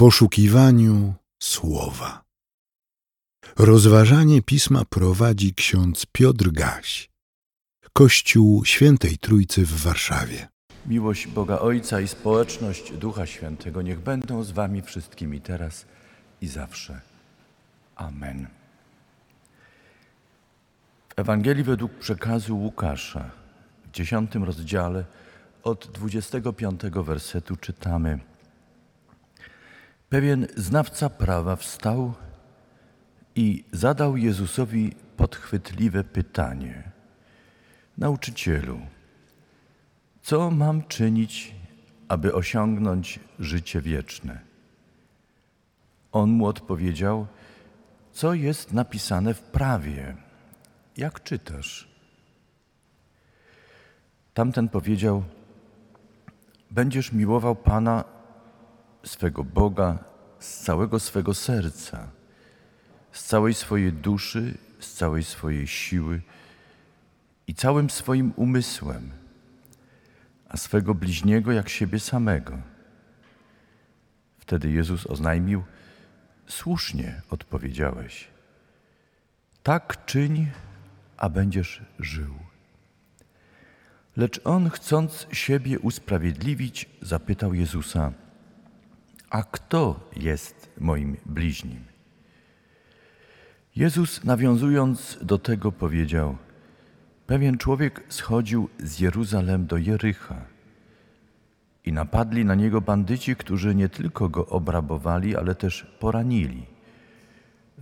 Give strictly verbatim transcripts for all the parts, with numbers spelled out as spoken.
poszukiwaniu słowa. Rozważanie pisma prowadzi ksiądz Piotr Gaś, Kościół Świętej Trójcy w Warszawie. Miłość Boga Ojca i społeczność Ducha Świętego niech będą z wami wszystkimi teraz i zawsze. Amen. W Ewangelii według przekazu Łukasza w dziesiątym rozdziale od dwudziestego piątego wersetu czytamy: Pewien znawca prawa wstał i zadał Jezusowi podchwytliwe pytanie: Nauczycielu, co mam czynić, aby osiągnąć życie wieczne? On mu odpowiedział: co jest napisane w prawie? Jak czytasz? Tamten powiedział: będziesz miłował Pana, swego Boga, z całego swego serca, z całej swojej duszy, z całej swojej siły i całym swoim umysłem, a swego bliźniego jak siebie samego. Wtedy Jezus oznajmił: słusznie odpowiedziałeś. Tak czyń, a będziesz żył. Lecz on, chcąc siebie usprawiedliwić, zapytał Jezusa: a kto jest moim bliźnim? Jezus, nawiązując do tego, powiedział: pewien człowiek schodził z Jeruzalem do Jerycha i napadli na niego bandyci, którzy nie tylko go obrabowali, ale też poranili.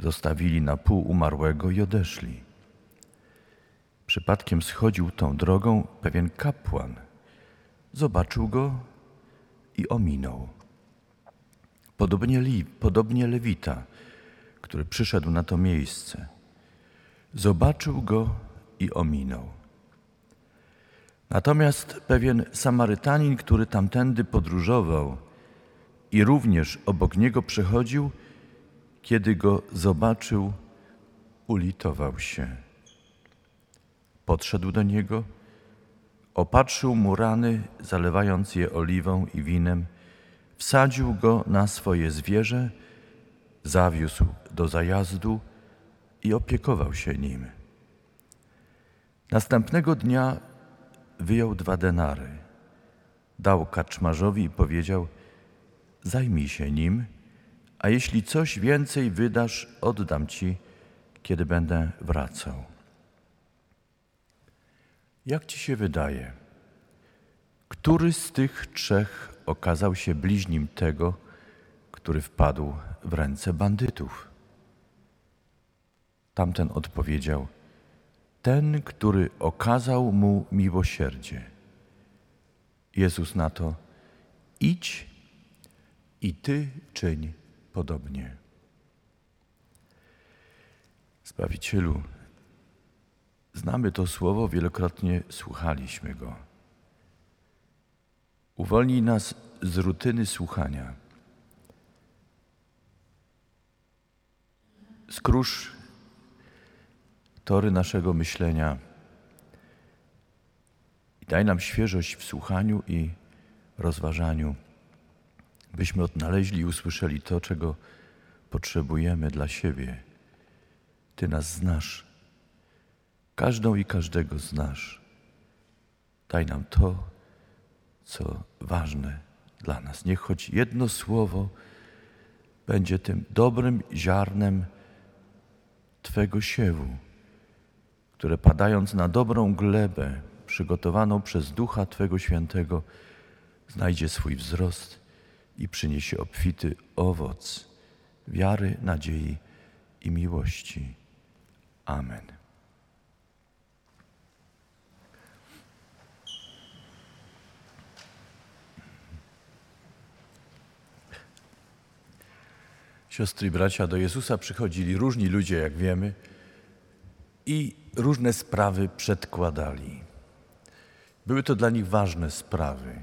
Zostawili na pół umarłego i odeszli. Przypadkiem schodził tą drogą pewien kapłan. Zobaczył go i ominął. Podobnie, li, podobnie Lewita, który przyszedł na to miejsce. Zobaczył go i ominął. Natomiast pewien Samarytanin, który tamtędy podróżował i również obok niego przechodził, kiedy go zobaczył, ulitował się. Podszedł do niego, opatrzył mu rany, zalewając je oliwą i winem, wsadził go na swoje zwierzę, zawiózł do zajazdu i opiekował się nim. Następnego dnia wyjął dwa denary, dał karczmarzowi i powiedział: zajmij się nim, a jeśli coś więcej wydasz, oddam ci, kiedy będę wracał. Jak ci się wydaje, który z tych trzech okazał się bliźnim tego, który wpadł w ręce bandytów? Tamten odpowiedział: ten, który okazał mu miłosierdzie. Jezus na to: idź i ty czyń podobnie. Zbawicielu, znamy to słowo, wielokrotnie słuchaliśmy go. Uwolnij nas z rutyny słuchania. Skrusz tory naszego myślenia i daj nam świeżość w słuchaniu i rozważaniu, byśmy odnaleźli i usłyszeli to, czego potrzebujemy dla siebie. Ty nas znasz. Każdą i każdego znasz. Daj nam to, co ważne dla nas. Niech choć jedno słowo będzie tym dobrym ziarnem Twego siewu, które padając na dobrą glebę przygotowaną przez Ducha Twego Świętego, znajdzie swój wzrost i przyniesie obfity owoc wiary, nadziei i miłości. Amen. Siostry i bracia, do Jezusa przychodzili różni ludzie, jak wiemy, i różne sprawy przedkładali. Były to dla nich ważne sprawy.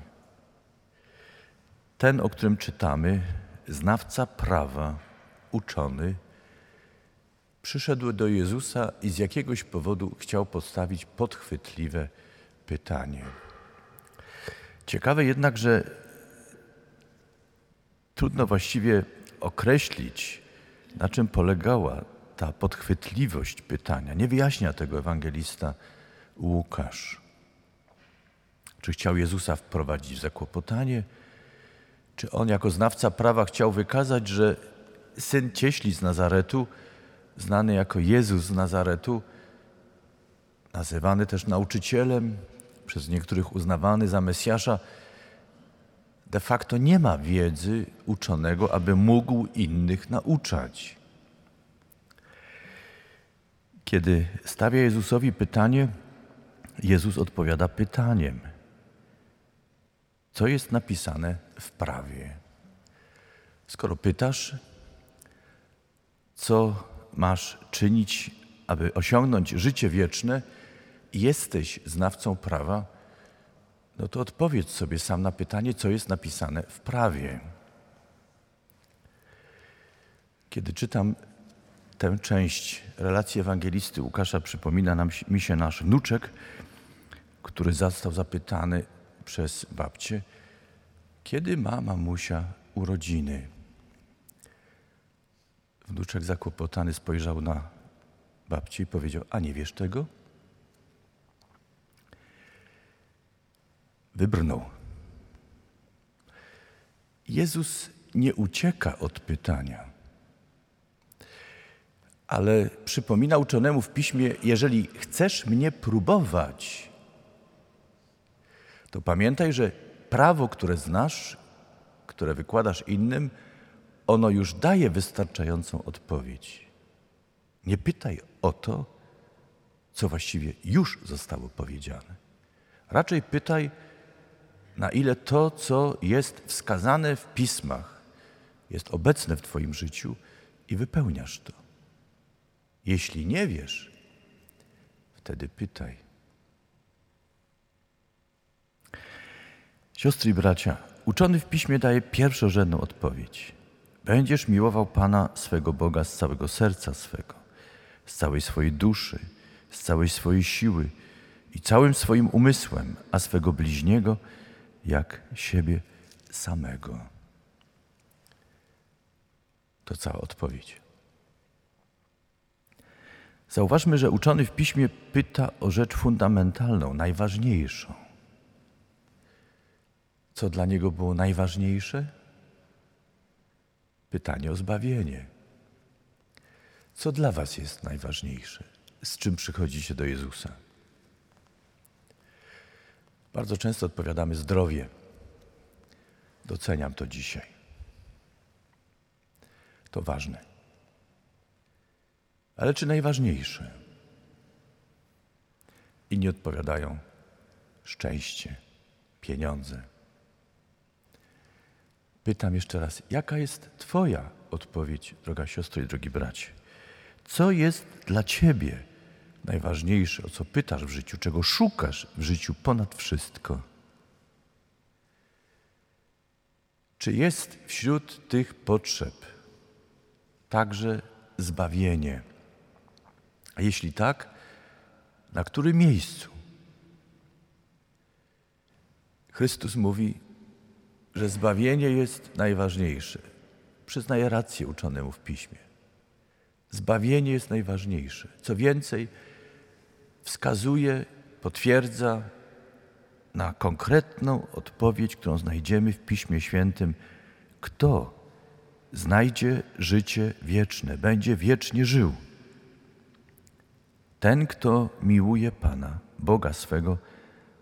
Ten, o którym czytamy, znawca prawa, uczony, przyszedł do Jezusa i z jakiegoś powodu chciał postawić podchwytliwe pytanie. Ciekawe jednak, że Trudno właściwie określić, na czym polegała ta podchwytliwość pytania. Nie wyjaśnia tego ewangelista Łukasz. Czy chciał Jezusa wprowadzić w zakłopotanie? Czy on jako znawca prawa chciał wykazać, że syn cieśli z Nazaretu, znany jako Jezus z Nazaretu, nazywany też nauczycielem, przez niektórych uznawany za Mesjasza, de facto nie ma wiedzy uczonego, aby mógł innych nauczać? Kiedy stawia Jezusowi pytanie, Jezus odpowiada pytaniem. Co jest napisane w prawie? Skoro pytasz, co masz czynić, aby osiągnąć życie wieczne, i jesteś znawcą prawa, no to odpowiedz sobie sam na pytanie, co jest napisane w prawie. Kiedy czytam tę część relacji ewangelisty Łukasza, przypomina nam, mi się nasz wnuczek, który został zapytany przez babcię, kiedy ma mamusia urodziny. Wnuczek zakłopotany spojrzał na babcię i powiedział, a nie wiesz tego? Wybrnął. Jezus nie ucieka od pytania, ale przypomina uczonemu w piśmie, jeżeli chcesz mnie próbować, to pamiętaj, że prawo, które znasz, które wykładasz innym, ono już daje wystarczającą odpowiedź. Nie pytaj o to, co właściwie już zostało powiedziane. Raczej pytaj, na ile to, co jest wskazane w pismach, jest obecne w twoim życiu i wypełniasz to. Jeśli nie wiesz, wtedy pytaj. Siostry i bracia, uczony w piśmie daje pierwszorzędną odpowiedź. Będziesz miłował Pana swego Boga z całego serca swego, z całej swojej duszy, z całej swojej siły i całym swoim umysłem, a swego bliźniego jak siebie samego. To cała odpowiedź. Zauważmy, że uczony w piśmie pyta o rzecz fundamentalną, najważniejszą. Co dla niego było najważniejsze? Pytanie o zbawienie. Co dla was jest najważniejsze? Z czym przychodzicie do Jezusa? Bardzo często odpowiadamy zdrowie. Doceniam to dzisiaj. To ważne. Ale czy najważniejsze? Inni odpowiadają szczęście, pieniądze. Pytam jeszcze raz, jaka jest twoja odpowiedź, droga siostro i drogi bracie? Co jest dla ciebie najważniejsze, o co pytasz w życiu, czego szukasz w życiu ponad wszystko? Czy jest wśród tych potrzeb także zbawienie? A jeśli tak, na którym miejscu? Chrystus mówi, że zbawienie jest najważniejsze. Przyznaję rację uczonemu w piśmie. Zbawienie jest najważniejsze. Co więcej, wskazuje, potwierdza na konkretną odpowiedź, którą znajdziemy w Piśmie Świętym. Kto znajdzie życie wieczne, będzie wiecznie żył? Ten, kto miłuje Pana, Boga swego,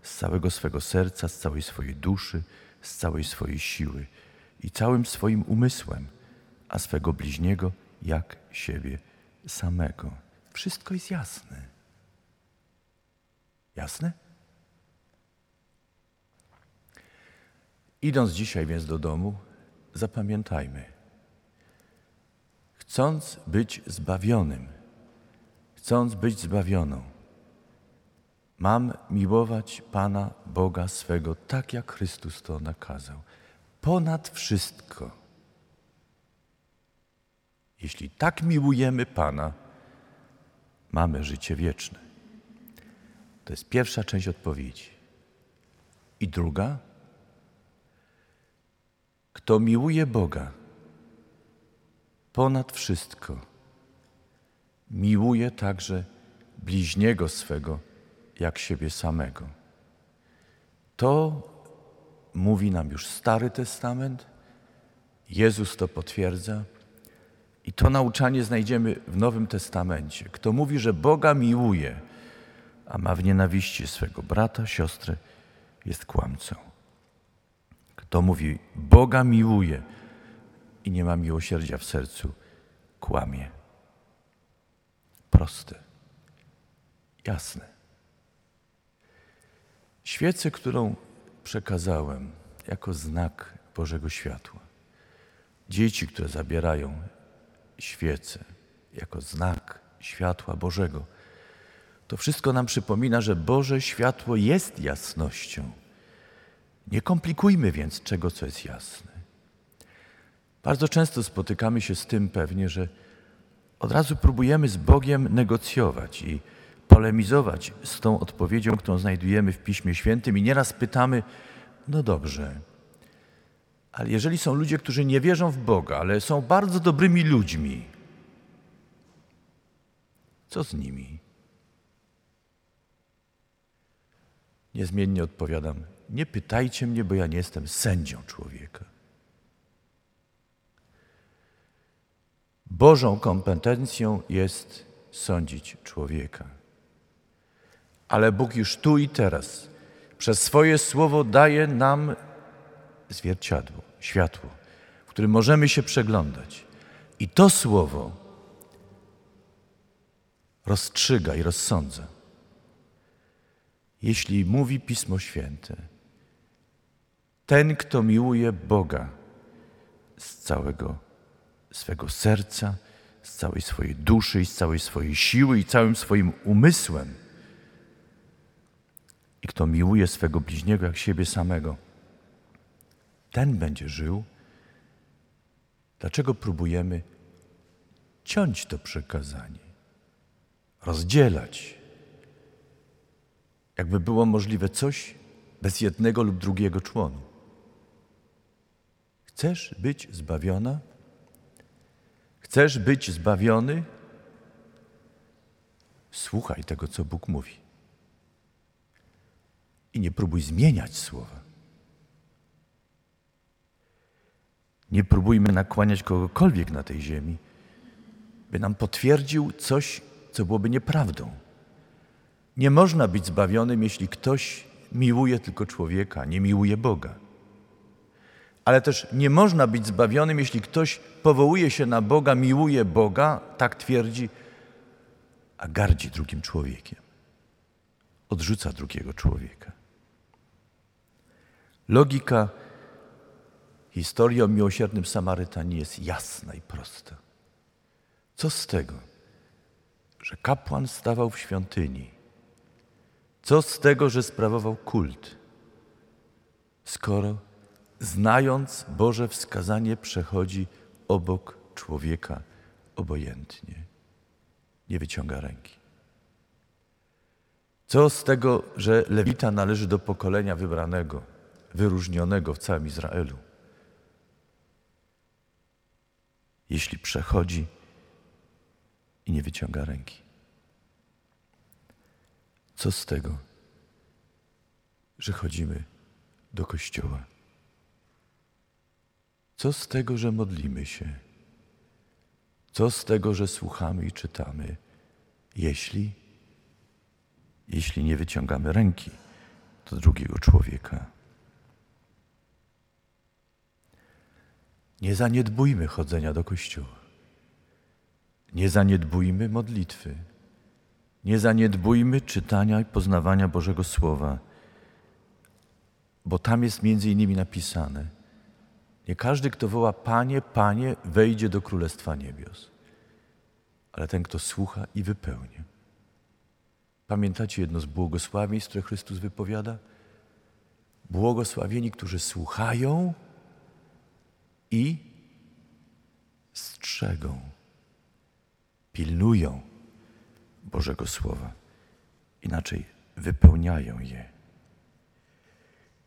z całego swego serca, z całej swojej duszy, z całej swojej siły i całym swoim umysłem, a swego bliźniego jak siebie samego. Wszystko jest jasne. Jasne? Idąc dzisiaj więc do domu, zapamiętajmy. Chcąc być zbawionym, chcąc być zbawioną, mam miłować Pana Boga swego, tak jak Chrystus to nakazał. Ponad wszystko. Jeśli tak miłujemy Pana, mamy życie wieczne. To jest pierwsza część odpowiedzi. I druga? Kto miłuje Boga ponad wszystko, miłuje także bliźniego swego jak siebie samego. To mówi nam już Stary Testament, Jezus to potwierdza i to nauczanie znajdziemy w Nowym Testamencie. Kto mówi, że Boga miłuje, a ma w nienawiści swego brata, siostrę, jest kłamcą. Kto mówi, Boga miłuje i nie ma miłosierdzia w sercu, kłamie. Proste, jasne. Świecę, którą przekazałem jako znak Bożego światła. Dzieci, które zabierają świecę jako znak światła Bożego, to wszystko nam przypomina, że Boże światło jest jasnością. Nie komplikujmy więc czego, co jest jasne. Bardzo często spotykamy się z tym pewnie, że od razu próbujemy z Bogiem negocjować i polemizować z tą odpowiedzią, którą znajdujemy w Piśmie Świętym i nieraz pytamy, no dobrze, ale jeżeli są ludzie, którzy nie wierzą w Boga, ale są bardzo dobrymi ludźmi, co z nimi? Niezmiennie odpowiadam, nie pytajcie mnie, bo ja nie jestem sędzią człowieka. Bożą kompetencją jest sądzić człowieka. Ale Bóg już tu i teraz przez swoje słowo daje nam zwierciadło, światło, w którym możemy się przeglądać. I to słowo rozstrzyga i rozsądza. Jeśli mówi Pismo Święte, ten, kto miłuje Boga z całego swego serca, z całej swojej duszy i z całej swojej siły i całym swoim umysłem, i kto miłuje swego bliźniego jak siebie samego, ten będzie żył. Dlaczego próbujemy ciąć to przekazanie, rozdzielać, jakby było możliwe coś bez jednego lub drugiego członu? Chcesz być zbawiona? Chcesz być zbawiony? Słuchaj tego, co Bóg mówi. I nie próbuj zmieniać słowa. Nie próbujmy nakłaniać kogokolwiek na tej ziemi, by nam potwierdził coś, co byłoby nieprawdą. Nie można być zbawionym, jeśli ktoś miłuje tylko człowieka, nie miłuje Boga. Ale też nie można być zbawionym, jeśli ktoś powołuje się na Boga, miłuje Boga, tak twierdzi, a gardzi drugim człowiekiem. Odrzuca drugiego człowieka. Logika historii o miłosiernym Samarytanie jest jasna i prosta. Co z tego, że kapłan stawał w świątyni? Co z tego, że sprawował kult, skoro znając Boże wskazanie przechodzi obok człowieka obojętnie, nie wyciąga ręki? Co z tego, że Lewita należy do pokolenia wybranego, wyróżnionego w całym Izraelu? Jeśli przechodzi i nie wyciąga ręki. Co z tego, że chodzimy do kościoła? Co z tego, że modlimy się? Co z tego, że słuchamy i czytamy? Jeśli, jeśli nie wyciągamy ręki do drugiego człowieka. Nie zaniedbujmy chodzenia do kościoła. Nie zaniedbujmy modlitwy. Nie zaniedbujmy czytania i poznawania Bożego Słowa, bo tam jest między innymi napisane, nie każdy, kto woła Panie, Panie, wejdzie do Królestwa Niebios, ale ten, kto słucha i wypełnia. Pamiętacie jedno z błogosławieństw, które Chrystus wypowiada? Błogosławieni, którzy słuchają i strzegą, pilnują Bożego Słowa, inaczej wypełniają je.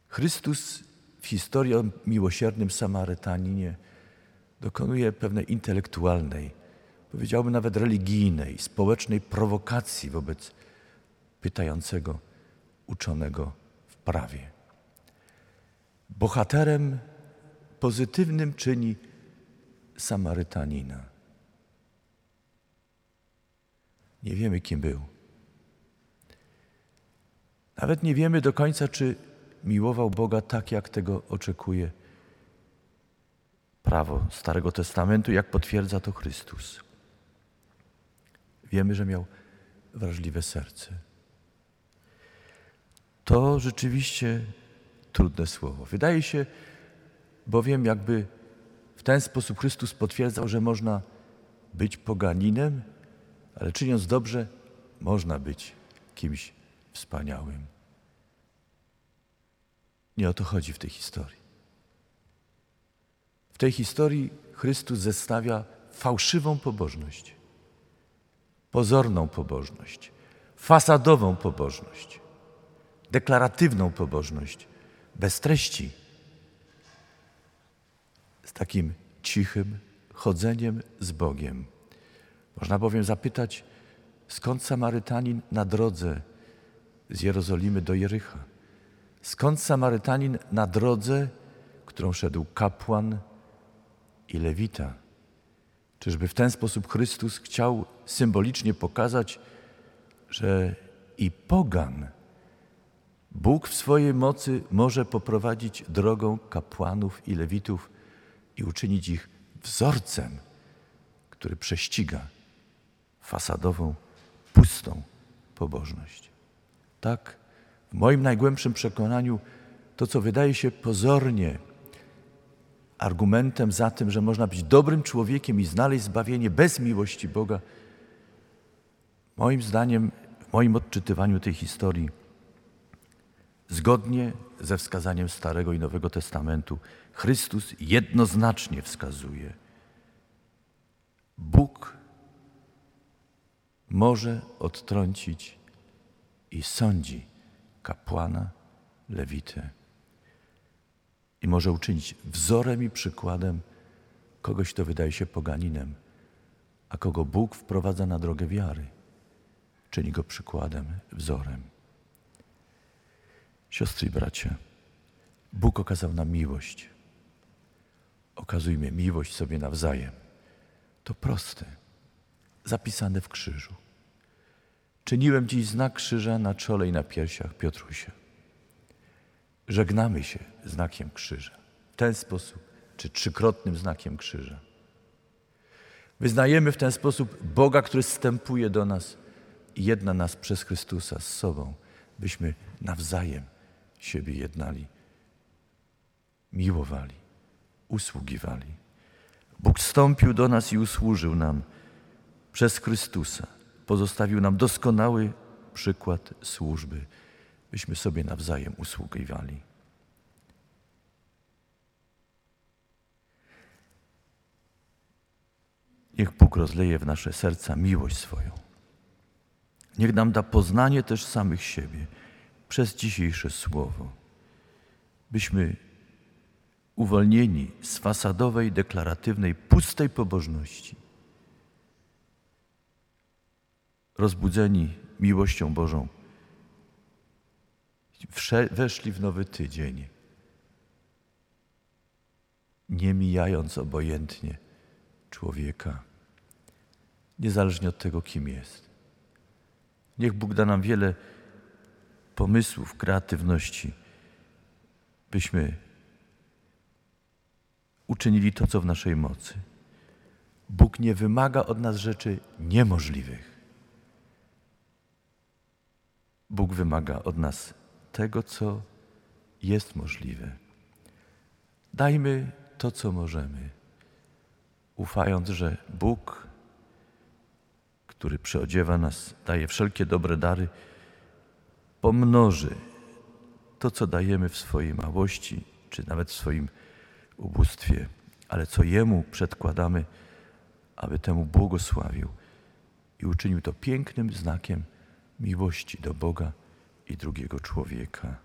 Chrystus w historię o miłosiernym Samarytaninie dokonuje pewnej intelektualnej, powiedziałbym nawet religijnej, społecznej prowokacji wobec pytającego, uczonego w prawie. Bohaterem pozytywnym czyni Samarytanina. Nie wiemy, kim był. Nawet nie wiemy do końca, czy miłował Boga tak, jak tego oczekuje prawo Starego Testamentu, jak potwierdza to Chrystus. Wiemy, że miał wrażliwe serce. To rzeczywiście trudne słowo. Wydaje się bowiem, jakby w ten sposób Chrystus potwierdzał, że można być poganinem, ale czyniąc dobrze, można być kimś wspaniałym. Nie o to chodzi w tej historii. W tej historii Chrystus zestawia fałszywą pobożność, pozorną pobożność, fasadową pobożność, deklaratywną pobożność, bez treści, z takim cichym chodzeniem z Bogiem. Można bowiem zapytać, skąd Samarytanin na drodze z Jerozolimy do Jerycha? Skąd Samarytanin na drodze, którą szedł kapłan i lewita? Czyżby w ten sposób Chrystus chciał symbolicznie pokazać, że i pogan Bóg w swojej mocy może poprowadzić drogą kapłanów i lewitów i uczynić ich wzorcem, który prześciga fasadową, pustą pobożność. Tak, w moim najgłębszym przekonaniu, to, co wydaje się pozornie argumentem za tym, że można być dobrym człowiekiem i znaleźć zbawienie bez miłości Boga, moim zdaniem, w moim odczytywaniu tej historii, zgodnie ze wskazaniem Starego i Nowego Testamentu, Chrystus jednoznacznie wskazuje, Bóg może odtrącić i sądzi kapłana, lewitę i może uczynić wzorem i przykładem kogoś, kto wydaje się poganinem, a kogo Bóg wprowadza na drogę wiary, czyni go przykładem, wzorem. Siostry i bracia, Bóg okazał nam miłość. Okazujmy miłość sobie nawzajem. To proste, zapisane w krzyżu. Czyniłem dziś znak krzyża na czole i na piersiach, Piotrusia. Żegnamy się znakiem krzyża. W ten sposób, czy trzykrotnym znakiem krzyża. Wyznajemy w ten sposób Boga, który wstępuje do nas i jedna nas przez Chrystusa z sobą, byśmy nawzajem siebie jednali, miłowali, usługiwali. Bóg wstąpił do nas i usłużył nam przez Chrystusa. Pozostawił nam doskonały przykład służby, byśmy sobie nawzajem usługiwali. Niech Bóg rozleje w nasze serca miłość swoją. Niech nam da poznanie też samych siebie przez dzisiejsze słowo, byśmy uwolnieni z fasadowej, deklaratywnej, pustej pobożności, rozbudzeni miłością Bożą, weszli w nowy tydzień, nie mijając obojętnie człowieka, niezależnie od tego, kim jest. Niech Bóg da nam wiele pomysłów, kreatywności, byśmy uczynili to, co w naszej mocy. Bóg nie wymaga od nas rzeczy niemożliwych. Bóg wymaga od nas tego, co jest możliwe. Dajmy to, co możemy, ufając, że Bóg, który przyodziewa nas, daje wszelkie dobre dary, pomnoży to, co dajemy w swojej małości, czy nawet w swoim ubóstwie, ale co Jemu przedkładamy, aby temu błogosławił i uczynił to pięknym znakiem miłości do Boga i drugiego człowieka.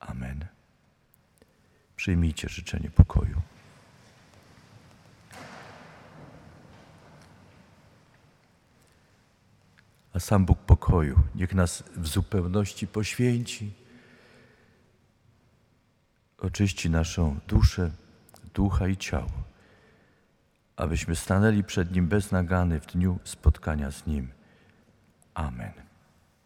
Amen. przyjmijcie życzenie pokoju. A sam Bóg pokoju niech nas w zupełności poświęci, oczyści naszą duszę, ducha i ciało, abyśmy stanęli przed Nim bez nagany w dniu spotkania z Nim. Amen.